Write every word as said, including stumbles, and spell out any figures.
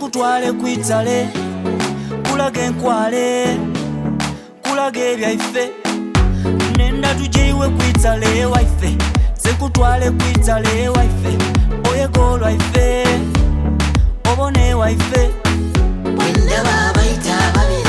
Kutwale kwitale kulage enkwale kulage ebyaife nenda tujeiwe kwitale waife zekutwale kwitale waife oyegolo waife obone waife wende babaita babi